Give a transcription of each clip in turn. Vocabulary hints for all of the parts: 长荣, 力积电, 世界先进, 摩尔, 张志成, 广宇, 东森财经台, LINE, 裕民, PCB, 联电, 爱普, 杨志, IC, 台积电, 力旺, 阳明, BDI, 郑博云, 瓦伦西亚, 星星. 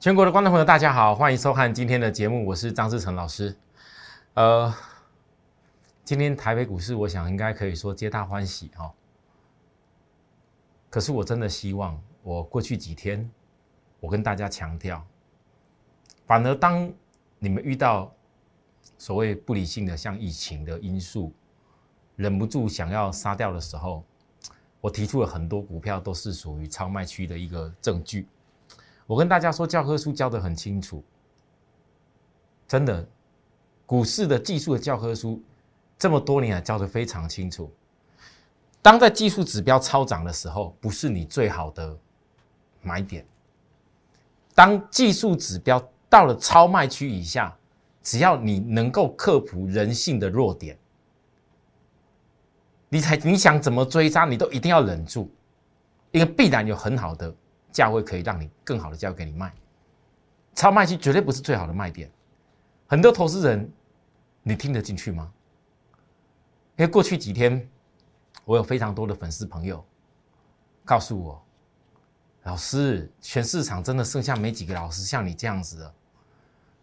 全国的观众朋友，大家好，欢迎收看今天的节目，我是张志成老师。今天台北股市，我想应该可以说皆大欢喜哈。可是我真的希望，我过去几天，我跟大家强调，反而当你们遇到所谓不理性的像疫情的因素，忍不住想要杀掉的时候，我提出了很多股票都是属于超卖区的一个证据。我跟大家说，教科书教得很清楚，真的，股市的技术的教科书这么多年来教得非常清楚。当在技术指标超涨的时候，不是你最好的买点；当技术指标到了超卖区以下，只要你能够克服人性的弱点，你想怎么追杀，你都一定要忍住，因为必然有很好的价位可以让你更好的价位给你卖，超卖区绝对不是最好的卖点。很多投资人，你听得进去吗？因为过去几天，我有非常多的粉丝朋友告诉我，老师，全市场真的剩下没几个老师像你这样子了。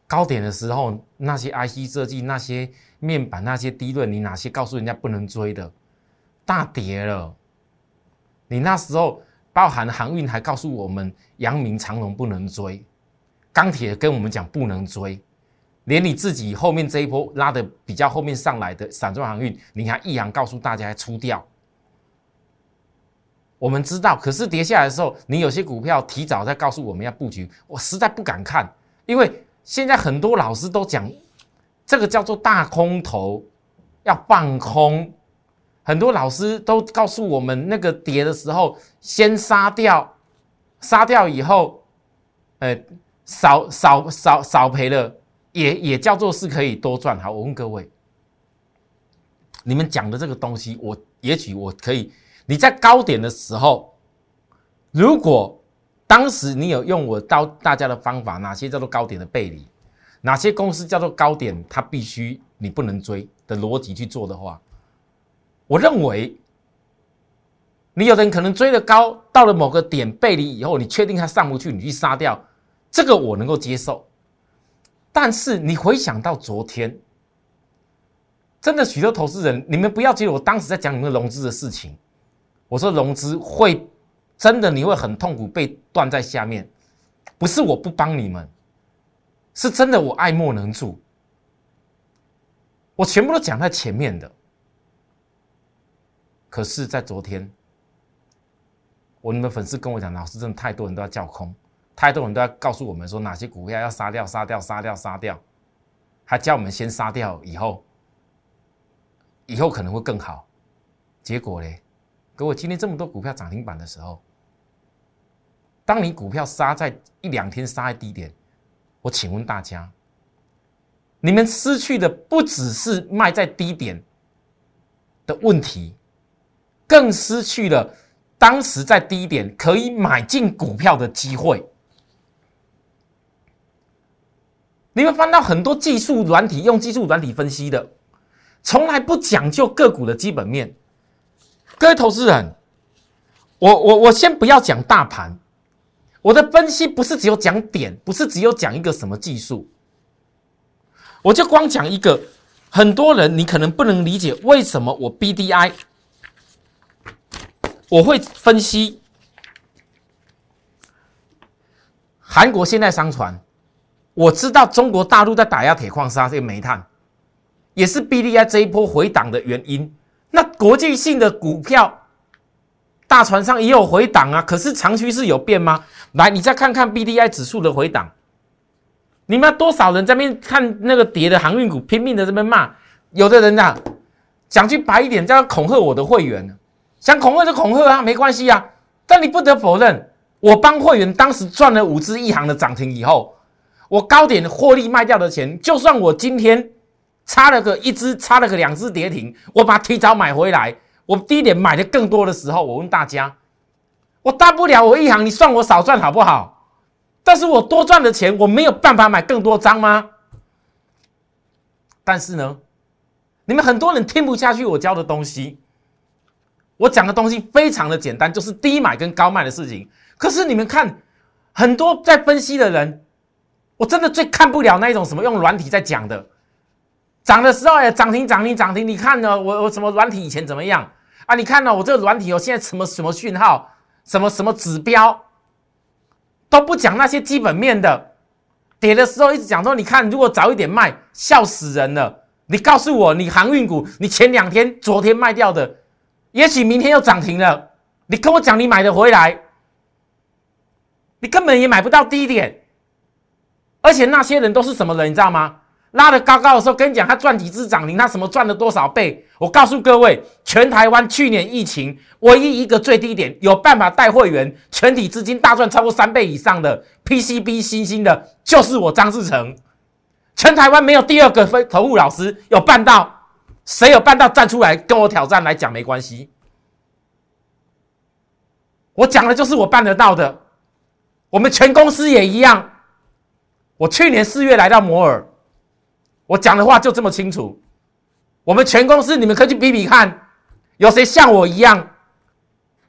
高点的时候，那些 IC 设计、那些面板、那些低润，你哪些告诉人家不能追的？大跌了，你那时候。包含航运还告诉我们，阳明长荣不能追，钢铁跟我们讲不能追，连你自己后面这一波拉的比较后面上来的散装航运，你还一样告诉大家出掉。我们知道，可是跌下来的时候，你有些股票提早在告诉我们要布局，我实在不敢看，因为现在很多老师都讲，这个叫做大空头，要放空。很多老师都告诉我们，那个跌的时候先杀掉，杀掉以后，少赔了，也叫做是可以多赚。好，我问各位，你们讲的这个东西，也许我可以，你在高点的时候，如果当时你有用我教大家的方法，哪些叫做高点的背离，哪些公司叫做高点，它必须你不能追的逻辑去做的话。我认为，你有的人可能追得高，到了某个点背离以后，你确定它上不去，你去杀掉，这个我能够接受。但是你回想到昨天，真的许多投资人，你们不要觉得我当时在讲你们融资的事情，我说融资会真的你会很痛苦被断在下面，不是我不帮你们，是真的我爱莫能助，我全部都讲在前面的。可是，在昨天，你们粉丝跟我讲，老师真的太多人都要叫空，太多人都要告诉我们说哪些股票要杀掉、杀掉、杀掉、杀掉，还叫我们先杀掉，以后可能会更好。结果呢，各位今天这么多股票涨停板的时候，当你股票杀在一两天杀在低点，我请问大家，你们失去的不只是卖在低点的问题。更失去了当时在低点可以买进股票的机会。你们翻到很多技术软体，用技术软体分析的，从来不讲究个股的基本面。各位投资人，我先不要讲大盘，我的分析不是只有讲点，不是只有讲一个什么技术，我就光讲一个。很多人你可能不能理解为什么我 BDI。我会分析韩国现代商船，我知道中国大陆在打压铁矿砂这个煤炭，也是 BDI 这一波回档的原因。那国际性的股票大船上也有回档啊，可是长趋势有变吗？来，你再看看 BDI 指数的回档，你们多少人在那边看那个跌的航运股拼命的这边骂，有的人啊讲句白一点，叫恐吓我的会员。想恐吓就恐吓啊，没关系啊。但你不得否认，我帮会员当时赚了5只1行的涨停以后，我高点获利卖掉的钱，就算我今天差了个1只，差了个2只跌停，我把它提早买回来，我低点买的更多的时候，我问大家，我大不了我1行，你算我少赚好不好？但是我多赚的钱，我没有办法买更多张吗？但是呢，你们很多人听不下去我教的东西。我讲的东西非常的简单，就是低买跟高卖的事情。可是你们看，很多在分析的人，我真的最看不了那一种什么用软体在讲的，涨的时候哎涨停，你看呢？我什么软体以前怎么样啊？你看呢？我这个软体我现在什么讯号，什么指标，都不讲那些基本面的。跌的时候一直讲说，你看如果早一点卖，笑死人了。你告诉我，你航运股，你前两天、昨天卖掉的，也许明天又涨停了。你跟我讲你买得回来，你根本也买不到低点。而且那些人都是什么人，你知道吗？拉得高高的时候，跟你讲他赚几只涨停，他什么赚了多少倍？我告诉各位，全台湾去年疫情唯一一个最低点有办法带会员全体资金大赚超过3倍以上的 PCB 新兴的，就是我张志成。全台湾没有第二个投顾老师有办到，谁有办到站出来跟我挑战来讲没关系。我讲的就是我办得到的，我们全公司也一样。我去年4月来到摩尔，我讲的话就这么清楚。我们全公司，你们可以去比比看，有谁像我一样？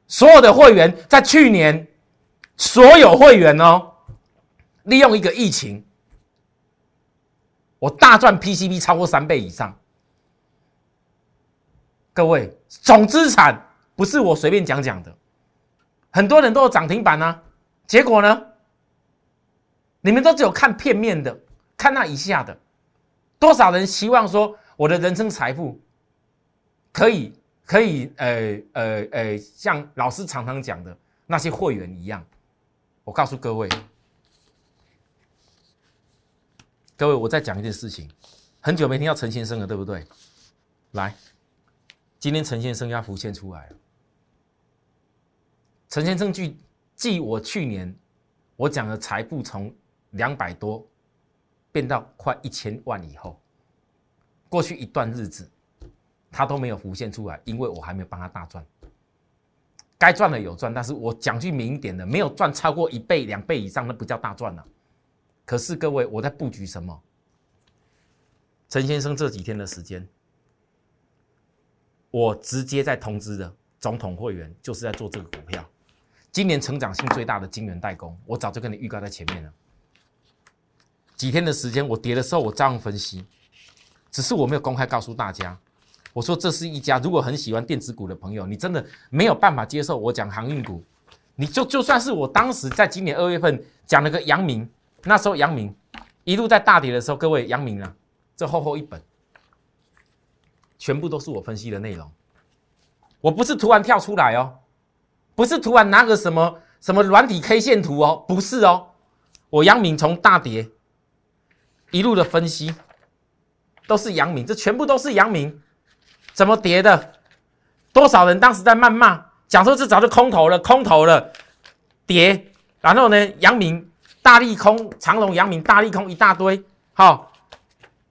所有的会员在去年，所有会员哦，利用一个疫情，我大赚 PCB 超过3倍以上。各位，总资产不是我随便讲讲的，很多人都有涨停板啊，结果呢？你们都只有看片面的，看那以下的，多少人希望说我的人生财富可以像老师常常讲的那些会员一样。我告诉各位，我再讲一件事情，很久没听到陈先生了，对不对？来，今天陈先生要浮现出来了。陈先生继我去年我讲的财富从200多变到快1000万以后，过去一段日子他都没有浮现出来，因为我还没有帮他大赚。该赚的有赚，但是我讲句明一点的，没有赚超过1倍2倍以上，那不叫大赚了。可是各位，我在布局什么？陈先生这几天的时间，我直接在通知的总统会员就是在做这个股票，今年成长性最大的晶圆代工，我早就跟你预告在前面了。几天的时间，我跌的时候我照样分析，只是我没有公开告诉大家。我说这是一家，如果很喜欢电子股的朋友，你真的没有办法接受我讲航运股，你就算是我当时在今年2月份讲了个阳明，那时候阳明一路在大跌的时候，各位阳明啊，这厚一本，全部都是我分析的内容。我不是突然跳出来哦，不是突然拿个什么软体 K 线图哦，不是哦，我阳明从大跌一路的分析。都是阳明，这全部都是阳明，怎么跌的？多少人当时在谩骂，讲说这早就空头了，跌。然后呢，阳明大利空，长荣阳明大利空一大堆，好、哦，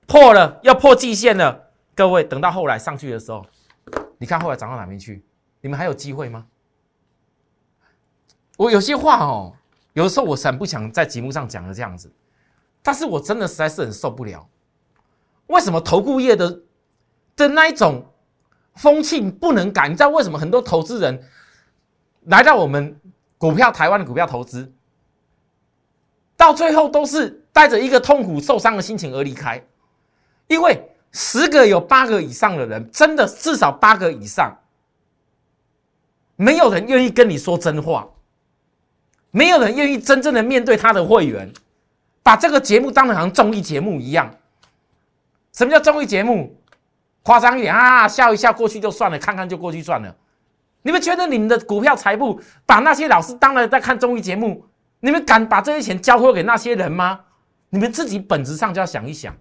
破了要破季线了。各位，等到后来上去的时候，你看后来涨到哪边去？你们还有机会吗？我有些话哦，有的时候我很不想在节目上讲的这样子，但是我真的实在是很受不了。为什么投顾业的那一种风气不能改？你知道为什么很多投资人来到我们台湾的股票投资，到最后都是带着一个痛苦受伤的心情而离开？因为10个有8个以上的人，真的至少8个以上，没有人愿意跟你说真话，没有人愿意真正的面对他的会员，把这个节目当成好像综艺节目一样。什么叫综艺节目？夸张一点啊，笑一笑过去就算了，看看就过去算了。你们觉得你们的股票财富把那些老师当了在看综艺节目，你们敢把这些钱交托给那些人吗？你们自己本质上就要想一想，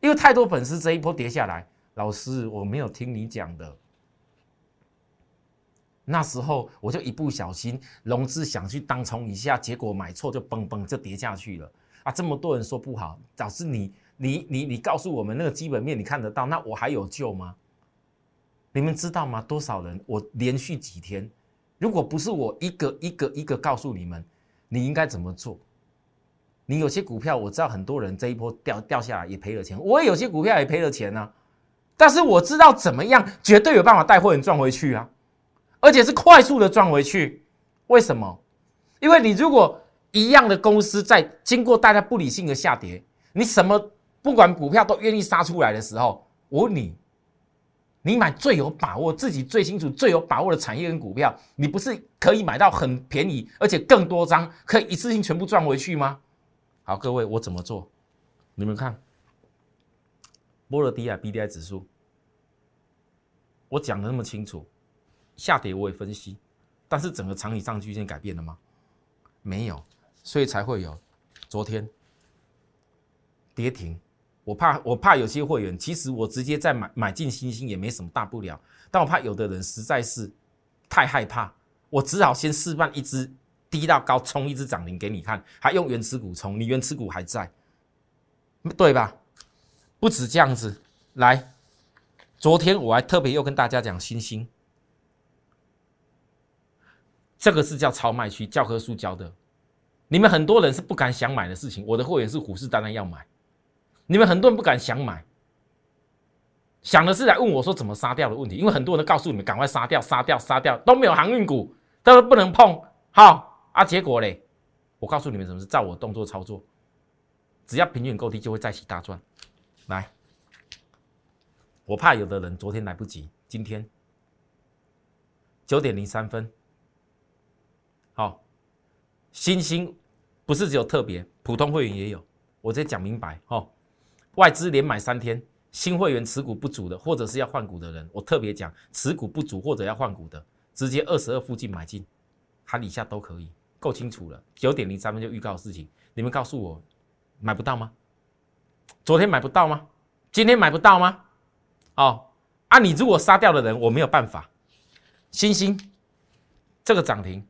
因为太多粉丝这一波跌下来，老师我没有听你讲的，那时候我就一不小心融资想去当冲一下，结果买错就蹦蹦就跌下去了啊！这么多人说不好，老师你告诉我们那个基本面你看得到，那我还有救吗？你们知道吗？多少人我连续几天，如果不是我一个告诉你们你应该怎么做，你有些股票我知道很多人这一波掉下来也赔了钱，我也有些股票也赔了钱啊，但是我知道怎么样绝对有办法带会员赚回去啊，而且是快速的赚回去。为什么？因为你如果一样的公司在经过大家不理性的下跌，你什么不管股票都愿意杀出来的时候，我问你，你买最有把握、自己最清楚、最有把握的产业跟股票，你不是可以买到很便宜，而且更多张，可以一次性全部赚回去吗？好，各位，我怎么做？你们看，波罗的海 BDI 指数，我讲的那么清楚，下跌我也分析，但是整个长期上均线改变了吗？没有，所以才会有昨天跌停。我怕有些会员，其实我直接再买进星星也没什么大不了，但我怕有的人实在是太害怕，我只好先示范一只低到高冲一只涨停给你看，还用原持股冲，你原持股还在，对吧？不止这样子，来，昨天我还特别又跟大家讲星星，这个是叫超卖区，教科书教的，你们很多人是不敢想买的事情，我的会员是虎视眈眈要买。你们很多人不敢想买，想的是来问我说怎么杀掉的问题，因为很多人都告诉你们赶快杀掉杀掉杀掉，都没有航运股都不能碰，好啊，结果咧，我告诉你们什么是照我动作操作，只要平均够低就会再起大赚。来，我怕有的人昨天来不及，今天 9:03 分，好，星星不是只有特别，普通会员也有，我直接讲明白齁。外资连买3天，新会员持股不足的，或者是要换股的人，我特别讲持股不足或者要换股的，直接22附近买进，它以下都可以，够清楚了。9:03 分就预告的事情，你们告诉我买不到吗？昨天买不到吗？今天买不到吗？哦，啊，你如果杀掉的人，我没有办法。星星这个涨停，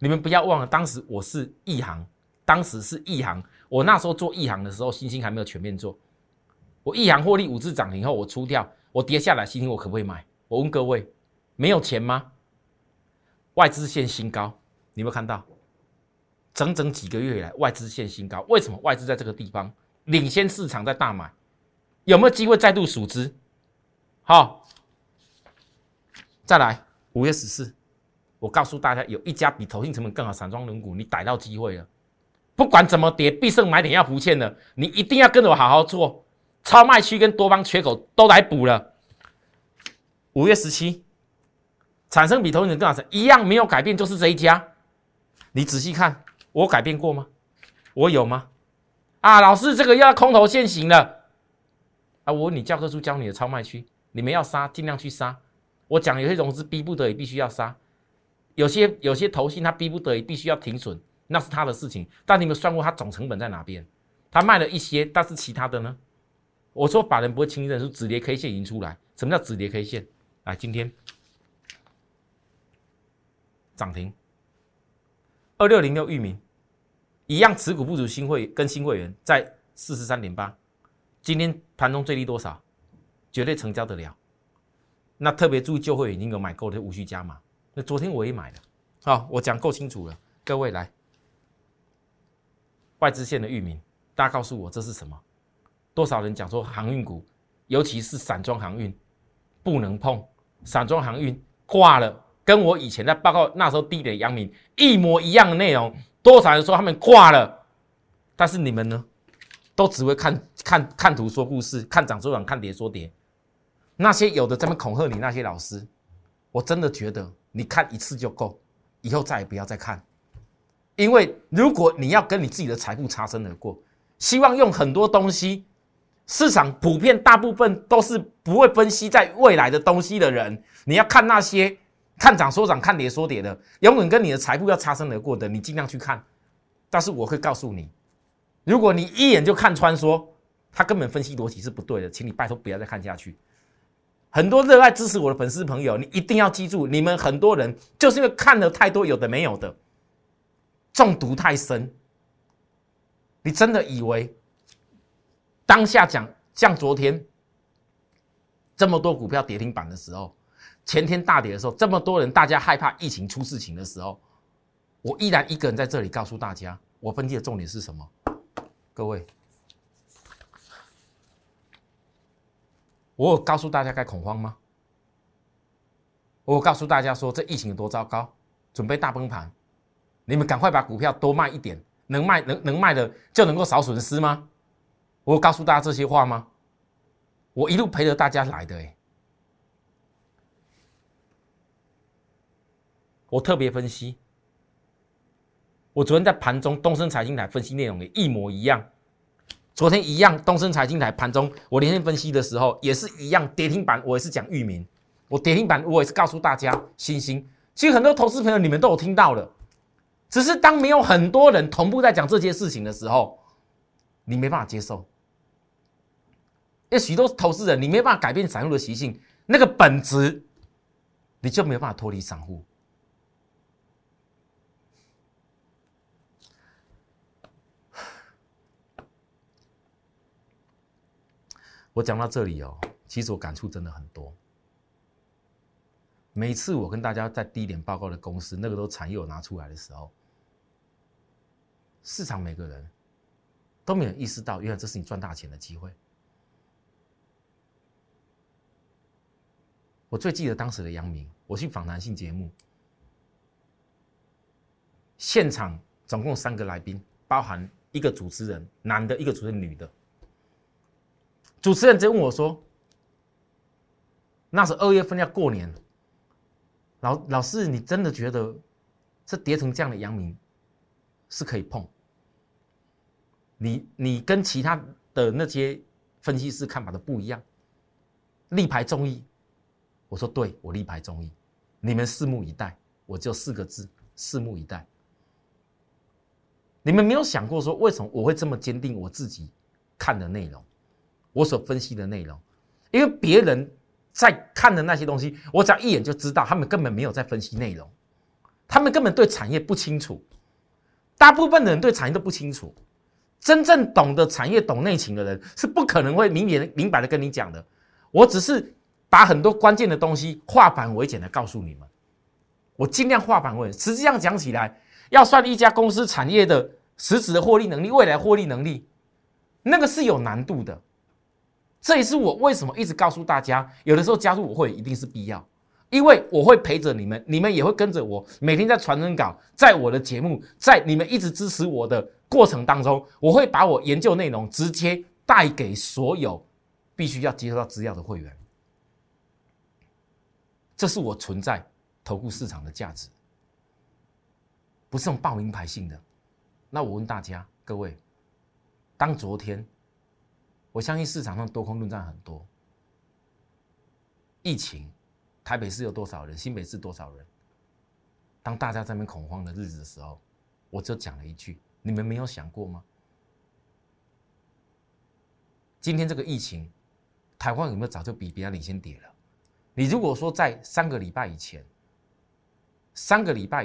你们不要忘了，当时我是一行。当时是一行，我那时候做一行的时候，星星还没有全面做。我一行获利5次涨停后，我出掉，我跌下来，星星我可不可以买？我问各位，没有钱吗？外资现新高，你有没有看到？整整几个月以来，外资现新高，为什么外资在这个地方领先市场在大买？有没有机会再度数资？好，再来5月14，我告诉大家，有一家比投信成本更好散装轮股，你逮到机会了。不管怎么跌，必胜买点要浮现了，你一定要跟着我好好做，超卖区跟多方缺口都来补了。5月17，产生比投影的更好，一样没有改变，就是这一家。你仔细看，我改变过吗？我有吗？啊，老师，这个要空头现行了啊！我问你，教科书教你的超卖区，你们要杀尽量去杀。我讲有些融资逼不得已必须要杀，有些投信他逼不得已必须要停损。那是他的事情，但你有没有算过他总成本在哪边？他卖了一些，但是其他的呢？我说法人不会轻易认输，止跌 K 线已经出来。什么叫止跌 K 线？来，今天涨停2606裕民，一样持股不足新会跟新会员在 43.8， 今天盘中最低多少？绝对成交得了。那特别注意旧会员已经有买够的无需加码。那昨天我也买了，好，我讲够清楚了，各位来。外资线的域名，大家告诉我这是什么？多少人讲说航运股，尤其是散装航运不能碰，散装航运挂了，跟我以前在报告那时候低点阳明一模一样的内容。多少人说他们挂了，但是你们呢，都只会看图说故事，看涨说涨，看跌说跌。那些有的在那边恐吓你那些老师，我真的觉得你看一次就够，以后再也不要再看。因为如果你要跟你自己的财富擦身而过，希望用很多东西，市场普遍大部分都是不会分析在未来的东西的人，你要看那些看涨说涨、看跌说跌的，永远跟你的财富要擦身而过的，你尽量去看。但是我会告诉你，如果你一眼就看穿说他根本分析逻辑是不对的，请你拜托不要再看下去。很多热爱支持我的粉丝朋友，你一定要记住，你们很多人就是因为看了太多有的没有的。中毒太深，你真的以为当下讲像昨天这么多股票跌停板的时候，前天大跌的时候，这么多人大家害怕疫情出事情的时候，我依然一个人在这里告诉大家，我分析的重点是什么？各位，我有告诉大家该恐慌吗？我有告诉大家说这疫情有多糟糕，准备大崩盘。你们赶快把股票多卖一点，能卖的就能够少损失吗？我有告诉大家这些话吗？我一路陪着大家来的哎、欸。我特别分析，我昨天在盘中东森财经台分析内容也一模一样。 昨天一样，东森财经台盘中，我连线分析的时候也是一样，跌停板我也是讲裕民，我跌停板我也是告诉大家星星。其实很多投资朋友你们都有听到了，只是当没有很多人同步在讲这些事情的时候，你没办法接受。因为许多投资人你没办法改变散户的习性，那个本质你就没有办法脱离散户。我讲到这里哦，其实我感触真的很多。每次我跟大家在低点报告的公司，那个都产业拿出来的时候，市场每个人都没有意识到，原来这是你赚大钱的机会。我最记得当时的阳明，我去访谈性节目，现场总共3个来宾，包含一个主持人，男的，一个主持人，女的。 主持人直接问我说：“那是2月份要过年，老师，你真的觉得这跌成这样的阳明是可以碰？你跟其他的那些分析师看法都不一样，力排众议。”我说：“对，我力排众议，你们拭目以待。”我就4个字：拭目以待。你们没有想过说为什么我会这么坚定我自己看的内容？ 我所分析的内容，因为别人在看的那些东西，我只要一眼就知道，他们根本没有在分析内容，他们根本对产业不清楚。大部分的人对产业都不清楚，真正懂得产业、懂内情的人是不可能会明白的跟你讲的。我只是把很多关键的东西化繁为简的告诉你们，我尽量化繁为简。实际上讲起来，要算一家公司产业的实质的获利能力、未来获利能力，那个是有难度的。 这也是我为什么一直告诉大家，有的时候加入我会一定是必要，因为我会陪着你们，你们也会跟着我，每天在传真稿，在我的节目，在你们一直支持我的过程当中，我会把我研究内容直接带给所有必须要接受到资料的会员。这是我存在投顾市场的价值，不是用报名牌性的。那我问大家，各位，当昨天。 我相信市场上多空论战很多。疫情，台北市有多少人？新北市多少人？当大家在那边恐慌的日子的时候，我就讲了一句：你们没有想过吗？今天这个疫情，台湾有没有早就比别人领先跌了？你如果说在3个礼拜以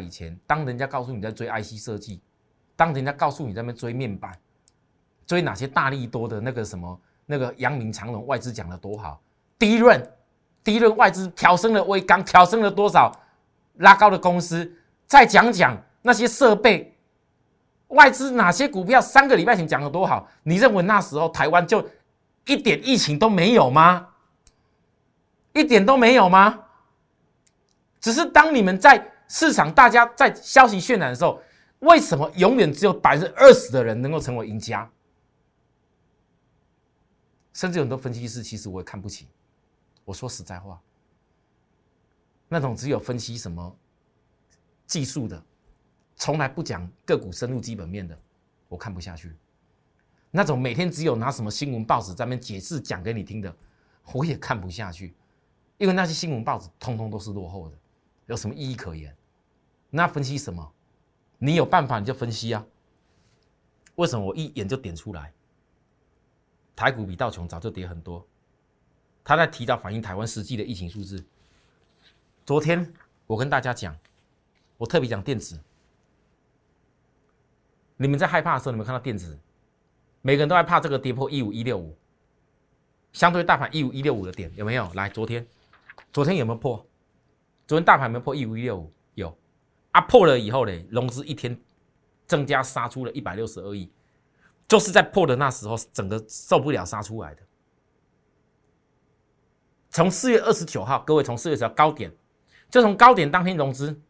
前，当人家告诉你在追 IC 设计，当人家告诉你在那边追面板。 追哪些大力多的那个什么那个阳明长荣外资讲的多好，第一轮外资调升了威刚，调升了多少拉高的公司，再讲讲那些设备外资哪些股票3个礼拜前讲的多好，你认为那时候台湾就一点疫情都没有吗？一点都没有吗？只是当你们在市场大家在消息渲染的时候，为什么永远只有20%的人能够成为赢家？ 甚至有很多分析师，其实我也看不起。我说实在话，那种只有分析什么技术的，从来不讲个股深入基本面的，我看不下去。那种每天只有拿什么新闻报纸在那边解释讲给你听的，我也看不下去，因为那些新闻报纸通通都是落后的，有什么意义可言？那分析什么？你有办法你就分析啊。为什么我一眼就点出来？ 台股比道琼早就跌很多，他在提到反映台湾实际的疫情数字。昨天我跟大家讲，我特别讲电子。你们在害怕的时候，你们看到电子，每个人都害怕这个跌破15165，相对大盘15165的点有没有？来，昨天有没有破？昨天大盘有没有破15165？有啊，破了以后嘞，融资一天增加杀出了162亿。 就是在破的那时候，整个受不了杀出来的。从4月29号，各位从4月10号高点，就从高点当天融资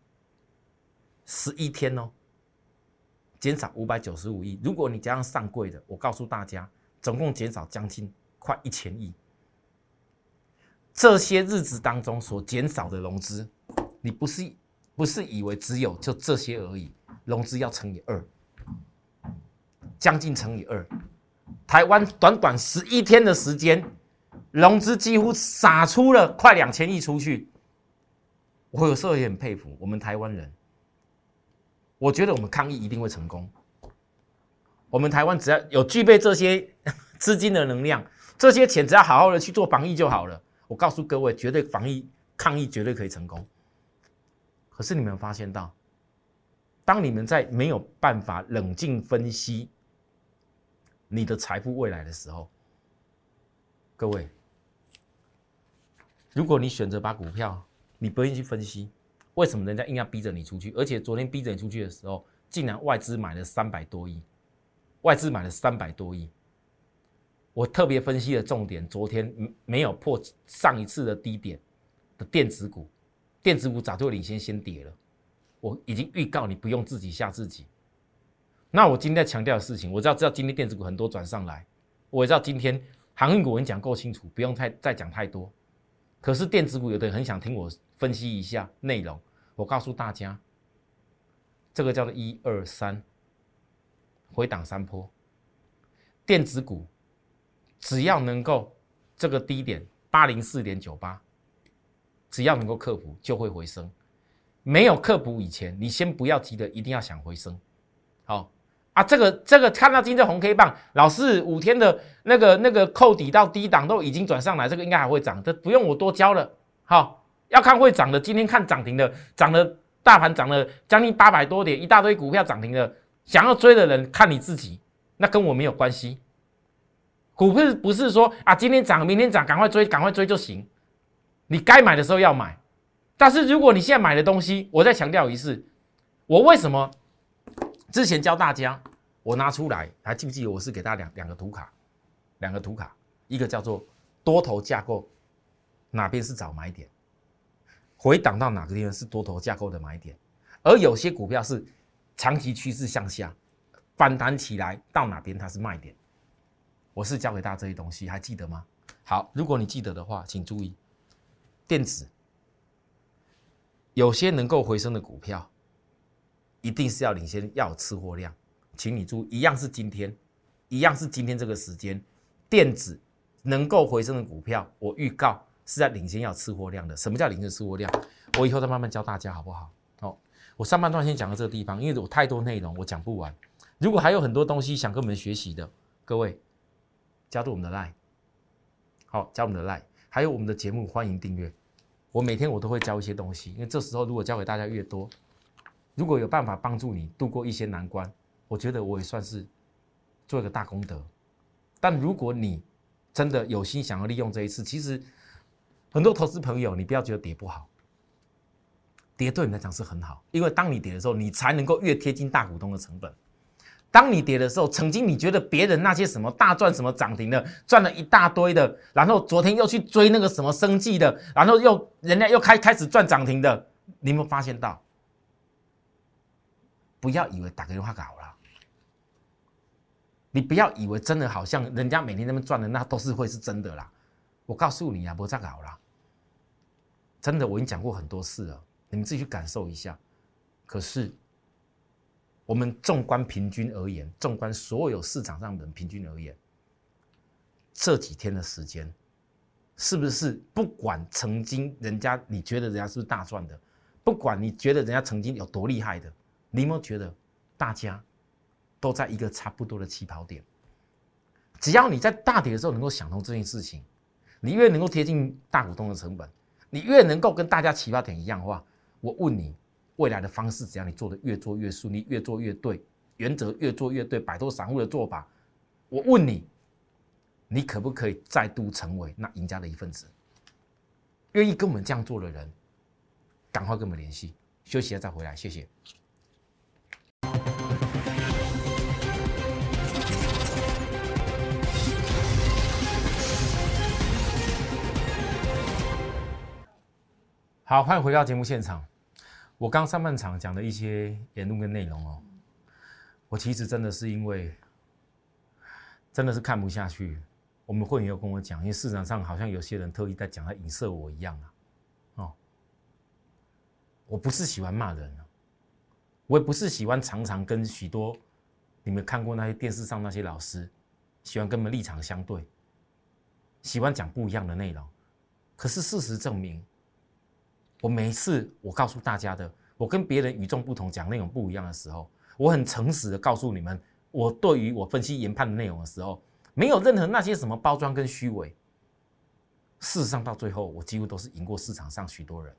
11天哦，减少595亿。如果你加上上柜的，我告诉大家，总共减少将近快1000亿。这些日子当中所减少的融资，你不是以为只有就这些而已，融资要乘以2，将近乘以2。台湾短短11天的时间，融资几乎撒出了快2000亿出去。我有时候也很佩服我们台湾人，我觉得我们抗疫一定会成功。我们台湾只要有具备这些资金的能量，这些钱只要好好的去做防疫就好了。我告诉各位，绝对防疫抗疫绝对可以成功。可是你们发现到，当你们在没有办法冷静分析你的财富未来的时候，各位，如果你选择把股票，你不愿意去分析，为什么人家硬要逼着你出去？而且昨天逼着你出去的时候，竟然外资买了300多亿，外资买了300多亿。我特别分析的重点，昨天没有破上一次的低点的电子股，电子股早就领先先跌了。我已经预告你不用自己吓自己。那我今天在强调的事情，我知道今天电子股很多转上来，我也知道今天航运股我已经讲够清楚，不用再讲太多。可是电子股有的人很想听我分析一下内容，我告诉大家，这个叫做123回档3波，电子股只要能够这个低点 804.98， 只要能够克服就会回升。没有克服以前，你先不要急的，一定要想回升。好啊，这个看到今天的红 K 棒，老师5天的那个扣底到低档都已经转上来，这个应该还会涨，这不用我多教了。好，要看会涨的，今天看涨停的，涨了大盘涨了将近800多点，一大堆股票涨停的，想要追的人看你自己，那跟我没有关系。股票不是说啊今天涨明天涨，赶快追就行，你该买的时候要买。但是如果你现在买的东西，我再强调一次，我为什么？之前教大家，我拿出来，还记不记得我是给大家两个图卡，一个叫做多头架构，哪边是找买点，回档到哪个地方是多头架构的买点，而有些股票是长期趋势向下，反弹起来到哪边它是卖点，我是教给大家这些东西，还记得吗？好，如果你记得的话，请注意，电子有些能够回升的股票。一定是要领先，要有吃货量，请你注意，一样是今天这个时间，电子能够回升的股票，我预告是在领先要吃货量的。什么叫领先吃货量？我以后再慢慢教大家，好不好？哦，我上半段先讲到这个地方，因为我太多内容我讲不完。如果还有很多东西想跟我们学习的，各位加入我们的 LINE， 好，加入我们的 LINE， 还有我们的节目欢迎订阅。我每天我都会教一些东西，因为这时候如果教给大家越多。如果有办法帮助你度过一些难关，我觉得我也算是做一个大功德。但如果你真的有心想要利用这一次，其实很多投资朋友，你不要觉得跌不好，跌对你来讲是很好，因为当你跌的时候，你才能够越贴近大股东的成本。当你跌的时候，曾经你觉得别人那些什么大赚什么涨停的，赚了一大堆的，然后昨天又去追那个什么生技的，然后又人家又开始赚涨停的，你有没有发现到？不要以为打个电话搞了，你不要以为真的好像人家每天那边赚的那都是会是真的啦。我告诉你啊，不再搞了，真的我已经讲过很多次了，你们自己去感受一下。可是我们纵观平均而言，纵观所有市场上的人平均而言，这几天的时间，是不是不管曾经人家你觉得人家是不是大赚的，不管你觉得人家曾经有多厉害的？你有没有觉得大家都在一个差不多的起跑点？只要你在大跌的时候能够想通这件事情，你越能够贴近大股东的成本，你越能够跟大家起跑点一样的话，我问你，未来的方式只要你做的越做越顺利，越做越对，原则越做越对，摆脱散户的做法，我问你，你可不可以再度成为那赢家的一份子？愿意跟我们这样做的人，赶快跟我们联系。休息一下再回来，谢谢。好，欢迎回到节目现场。我刚上半场讲的一些言论跟内容哦，我其实真的是因为真的是看不下去。我们会员有跟我讲，因为市场上好像有些人特意在讲，在影射我一样啊。哦，我不是喜欢骂人啊，我也不是喜欢常常跟许多你们看过那些电视上那些老师，喜欢跟我们立场相对，喜欢讲不一样的内容。可是事实证明，我每一次我告诉大家的，我跟别人与众不同讲内容不一样的时候，我很诚实的告诉你们，我对于我分析研判的内容的时候，没有任何那些什么包装跟虚伪。事实上，到最后我几乎都是赢过市场上许多人。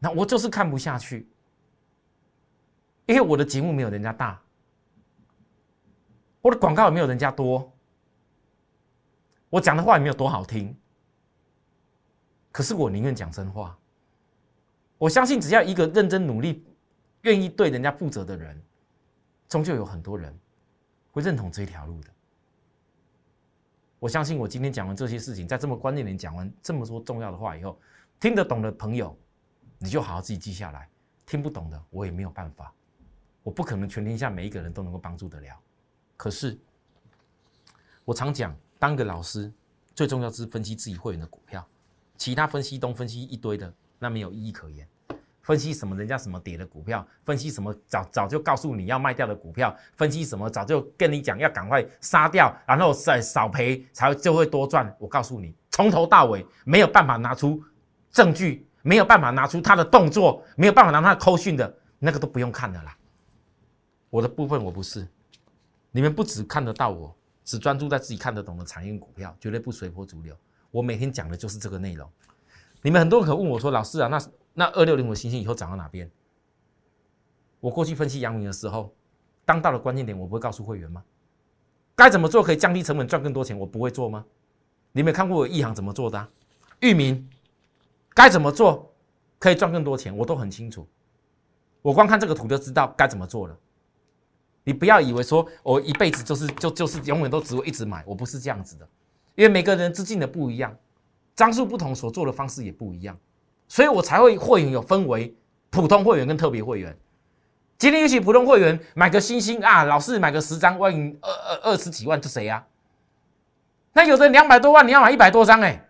那我就是看不下去，因为我的节目没有人家大，我的广告也没有人家多，我讲的话也没有多好听。可是我宁愿讲真话。我相信，只要一个认真努力、愿意对人家负责的人，终究有很多人会认同这条路的。我相信，我今天讲完这些事情，在这么关键点讲完这么多重要的话以后，听得懂的朋友，你就好好自己记下来；听不懂的，我也没有办法，我不可能全天下每一个人都能够帮助得了。可是，我常讲，当个老师最重要是分析自己会员的股票，其他分析东分析一堆的。那没有意义可言，分析什么人家什么跌的股票，分析什么早就告诉你要卖掉的股票，分析什么早就跟你讲要赶快杀掉，然后少赔才就会多赚。我告诉你，从头到尾没有办法拿出证据，没有办法拿出他的动作，没有办法拿他的扣讯的那个都不用看了啦。我的部分我不是，你们不只看得到我，只专注在自己看得懂的产业股票，绝对不随波逐流。我每天讲的就是这个内容。你们很多人可能问我说：“老师啊，那260的星星以后涨到哪边？”我过去分析阳明的时候，当到了关键点，我不会告诉会员吗？该怎么做可以降低成本赚更多钱，我不会做吗？你们看过我一行怎么做的啊？裕民该怎么做可以赚更多钱，我都很清楚。我光看这个图就知道该怎么做了。你不要以为说我一辈子就是永远都只会一直买，我不是这样子的，因为每个人资金的不一样。张数不同，所做的方式也不一样，所以我才会会员有分为普通会员跟特别会员。今天也许普通会员买个星星啊，老是买个10张，万一20几万就谁啊？那有的200多万，你要买100多张欸，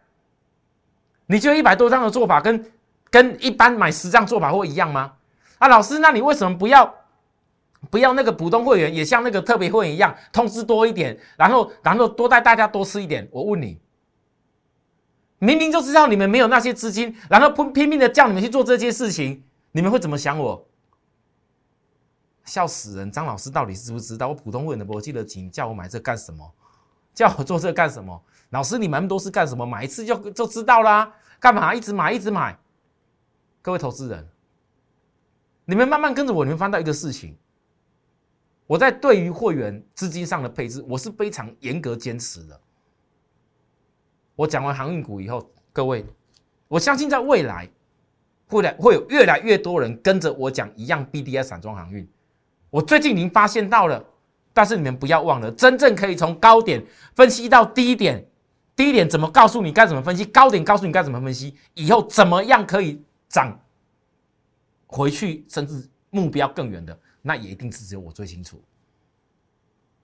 你觉得100多张的做法跟一般买10张做法会一样吗？啊，老师，那你为什么不要那个普通会员也像那个特别会员一样通知多一点，然后多带大家多吃一点？我问你。明明就知道你们没有那些资金，然后拼命的叫你们去做这些事情，你们会怎么想我？笑死人！张老师到底知不知道？我普通会员的博记得紧，叫我买这干什么？叫我做这干什么？老师，你买那么多是干什么？买一次就知道啦，干嘛一直买一直买？各位投资人，你们慢慢跟着我，你们翻到一个事情，我在对于会员资金上的配置，我是非常严格坚持的。我讲完航运股以后，各位，我相信在未来会有越来越多人跟着我讲一样 BDI 散装航运。我最近已经发现到了，但是你们不要忘了，真正可以从高点分析到低点，低点怎么告诉你该怎么分析，高点告诉你该怎么分析，以后怎么样可以涨回去，甚至目标更远的，那也一定是只有我最清楚。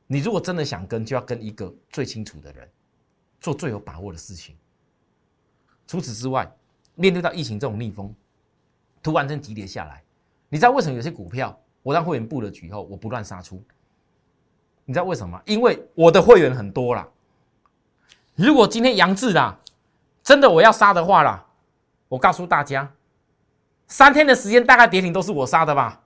你如果真的想跟，就要跟一个最清楚的人。做最有把握的事情。除此之外，面对到疫情这种逆风，突然间急跌下来，你知道为什么有些股票我让会员布了局以后，我不乱杀出？你知道为什么吗？因为我的会员很多啦。如果今天杨志啦，真的我要杀的话啦，我告诉大家，3天的时间大概跌停都是我杀的吧。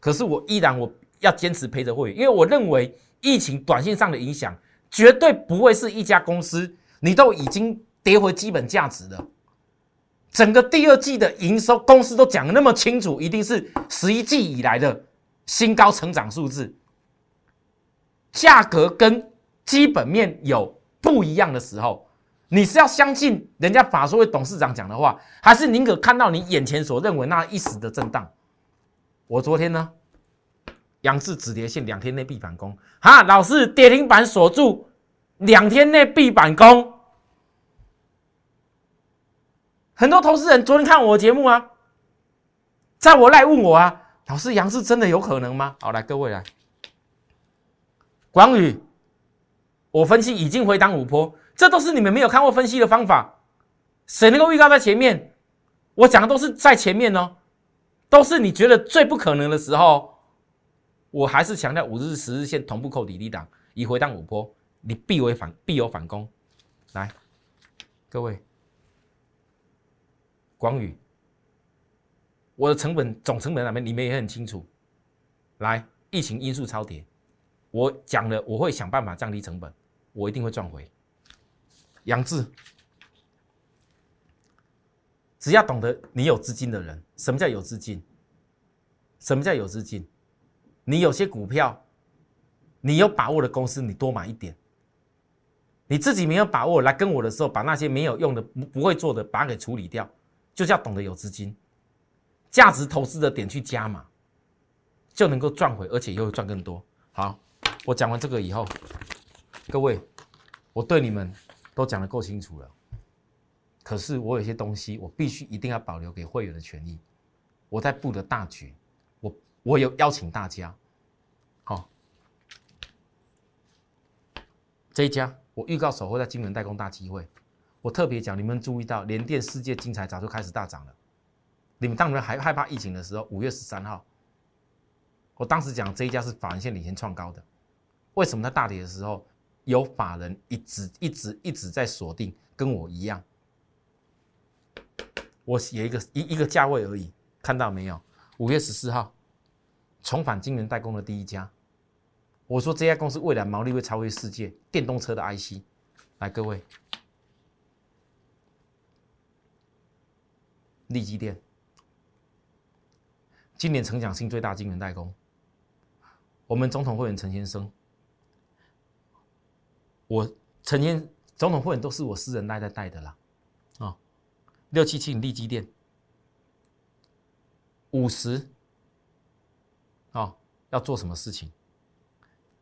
可是我依然我要坚持陪着会员，因为我认为疫情短线上的影响。绝对不会是一家公司，你都已经跌回基本价值了。整个第二季的营收，公司都讲得那么清楚，一定是11季以来的新高成长数字。价格跟基本面有不一样的时候，你是要相信人家法说会董事长讲的话，还是宁可看到你眼前所认为那一时的震荡？我昨天呢？杨志止跌线2天内必反攻哈，老师跌停板锁住，2天内必反攻。很多投资人昨天看我的节目啊，在我赖问我啊，老师，杨氏真的有可能吗？好，来各位来，广宇，我分析已经回档五波，这都是你们没有看过分析的方法。谁能够预告在前面？我讲的都是在前面哦，都是你觉得最不可能的时候。我还是强调五日、十日线同步扣底低档，以回档五波，你必有反攻。来，各位，广宇。我的成本总成本那边你们也很清楚，来，疫情因素超跌，我讲了我会想办法降低成本，我一定会赚回。杨志，只要懂得你有资金的人，什么叫有资金？什么叫有资金？你有些股票，你有把握的公司，你多买一点。你自己没有把握来跟我的时候，把那些没有用的、不会做的，把它给处理掉，就叫懂得有资金。价值投资的点去加码，就能够赚回，而且又赚更多。好，我讲完这个以后，各位，我对你们都讲得够清楚了。可是我有些东西，我必须一定要保留给会员的权益。我在布的大局，我有邀请大家。好、哦，这一家我预告守候在金元代工大机会，我特别讲，你们注意到联电、世界、精彩早就开始大涨了。你们当然还害怕疫情的时候，5月13号，我当时讲这一家是法人线领先创高的。为什么它大跌的时候，有法人一直在锁定，跟我一样。我写一个价位而已，看到没有？5月14号，重返晶圆代工的第一家。我说这家公司未来毛利会超越世界，电动车的 IC。来，各位，力积电。今年成长性最大晶圆代工，我们总统会员陈先生，总统会员都是我私人赖在带的啦，啊，677力积电50，啊，要做什么事情？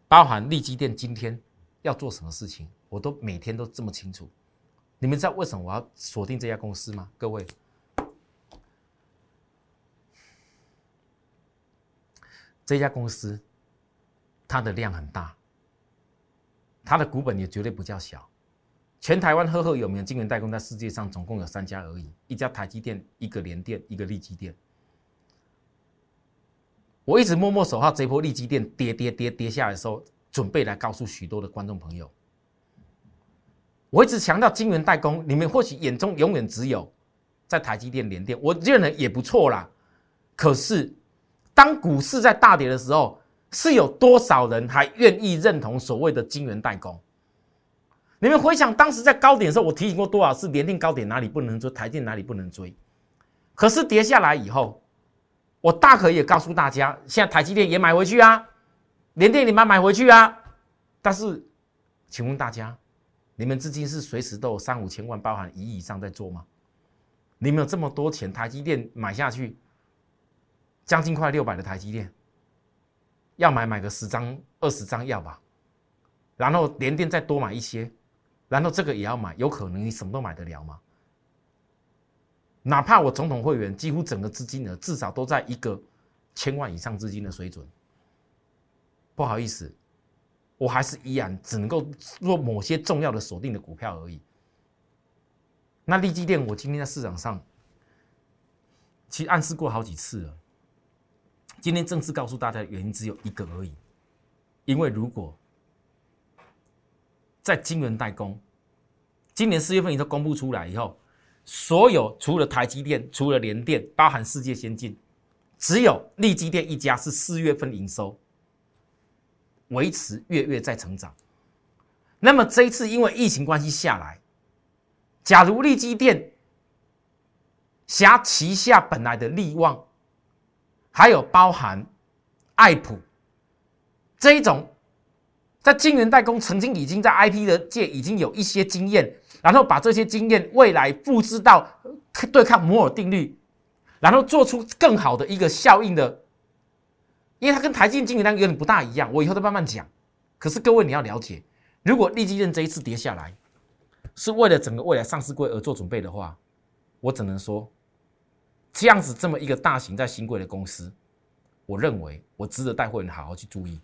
包含力积电今天要做什么事情，我都每天都这么清楚。你们知道为什么我要锁定这家公司吗？各位？这家公司，它的量很大，它的股本也绝对不叫小。全台湾赫赫有名的晶圆代工，在世界上总共有3家而已，一家台积电，一个联电，一个力积电。我一直默默守候这波力积电跌下来的时候，准备来告诉许多的观众朋友。我一直强调晶圆代工，你们或许眼中永远只有在台积电、联电，我认为也不错啦。可是。当股市在大跌的时候，是有多少人还愿意认同所谓的晶圆代工？你们回想当时在高点的时候，我提醒过多少次，联电高点哪里不能追，台电哪里不能追。可是跌下来以后，我大可也告诉大家，现在台积电也买回去啊，联电也买回去啊。但是，请问大家，你们资金是随时都有3、5千万，包含1亿以上在做吗？你们有这么多钱，台积电买下去？将近快600的台积电，要买个10张、20张要吧，然后联电再多买一些，然后这个也要买，有可能你什么都买得了吗？哪怕我总统会员几乎整个资金额至少都在一个1000万以上资金的水准，不好意思，我还是依然只能够做某些重要的锁定的股票而已。那力积电我今天在市场上其实暗示过好几次了。今天正式告诉大家的原因只有一个而已，因为如果在晶圆代工，今年4月份你都公布出来以后，所有除了台积电、除了联电，包含世界先进，只有力积电一家是4月份营收维持月在成长。那么这一次因为疫情关系下来，假如力积电辖旗下本来的力旺。还有包含爱普这一种，在晶圆代工曾经已经在 IP 的界已经有一些经验，然后把这些经验未来复制到对抗摩尔定律，然后做出更好的一个效应的。因为它跟台积电晶圆代工有点不大一样，我以后再慢慢讲。可是各位你要了解，如果力积电这一次跌下来，是为了整个未来上市柜而做准备的话，我只能说。这样子这么一个大型在新贵的公司，我认为我值得带会员好好去注意。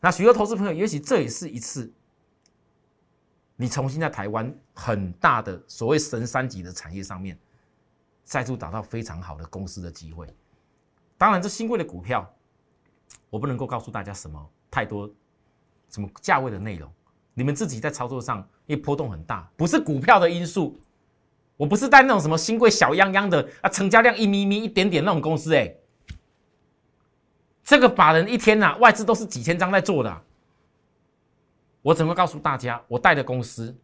那许多投资朋友，也许这也是一次你重新在台湾很大的所谓神三级的产业上面，再度打到非常好的公司的机会。当然，这新贵的股票，我不能够告诉大家什么太多什么价位的内容，你们自己在操作上，因为波动很大，不是股票的因素。我不是带那种什么新贵小泱泱的啊，成交量一咪咪一点点那种公司哎、欸，这个法人一天呐、啊，外资都是几千张在做的、啊。我怎么告诉大家，我带的公司，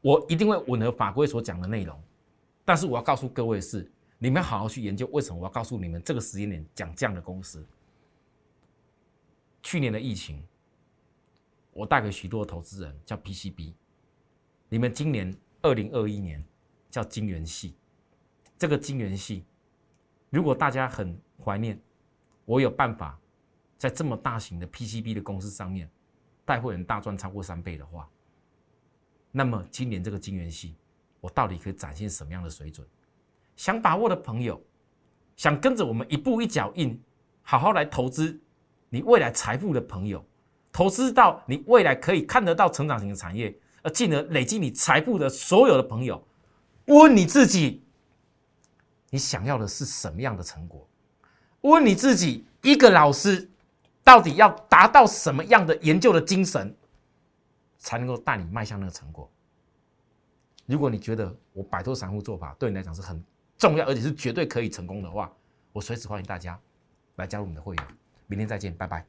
我一定会吻合法规所讲的内容。但是我要告诉各位的是，你们要好好去研究为什么我要告诉你们这个时间点讲这样的公司。去年的疫情，我带给许多投资人叫 PCB， 你们今年。2021年叫晶圆系，这个晶圆系，如果大家很怀念，我有办法在这么大型的 PCB 的公司上面带会员大赚超过3倍的话，那么今年这个晶圆系，我到底可以展现什么样的水准？想把握的朋友，想跟着我们一步一脚印，好好来投资你未来财富的朋友，投资到你未来可以看得到成长型的产业。而进而累积你财富的所有的朋友，问你自己，你想要的是什么样的成果？问你自己，一个老师到底要达到什么样的研究的精神，才能够带你迈向那个成果？如果你觉得我摆脱散户做法对你来讲是很重要，而且是绝对可以成功的话，我随时欢迎大家来加入我们的会员。明天再见，拜拜。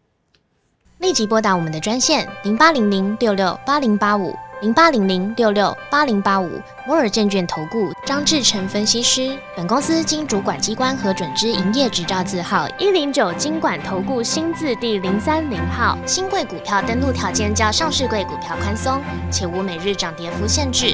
立即拨打我们的专线0800668085。0800668085，摩尔证券投顾张志成分析师。本公司经主管机关核准之营业执照字号109金管投顾新字第030号。新贵股票登录条件较上市贵股票宽松，且无每日涨跌幅限制。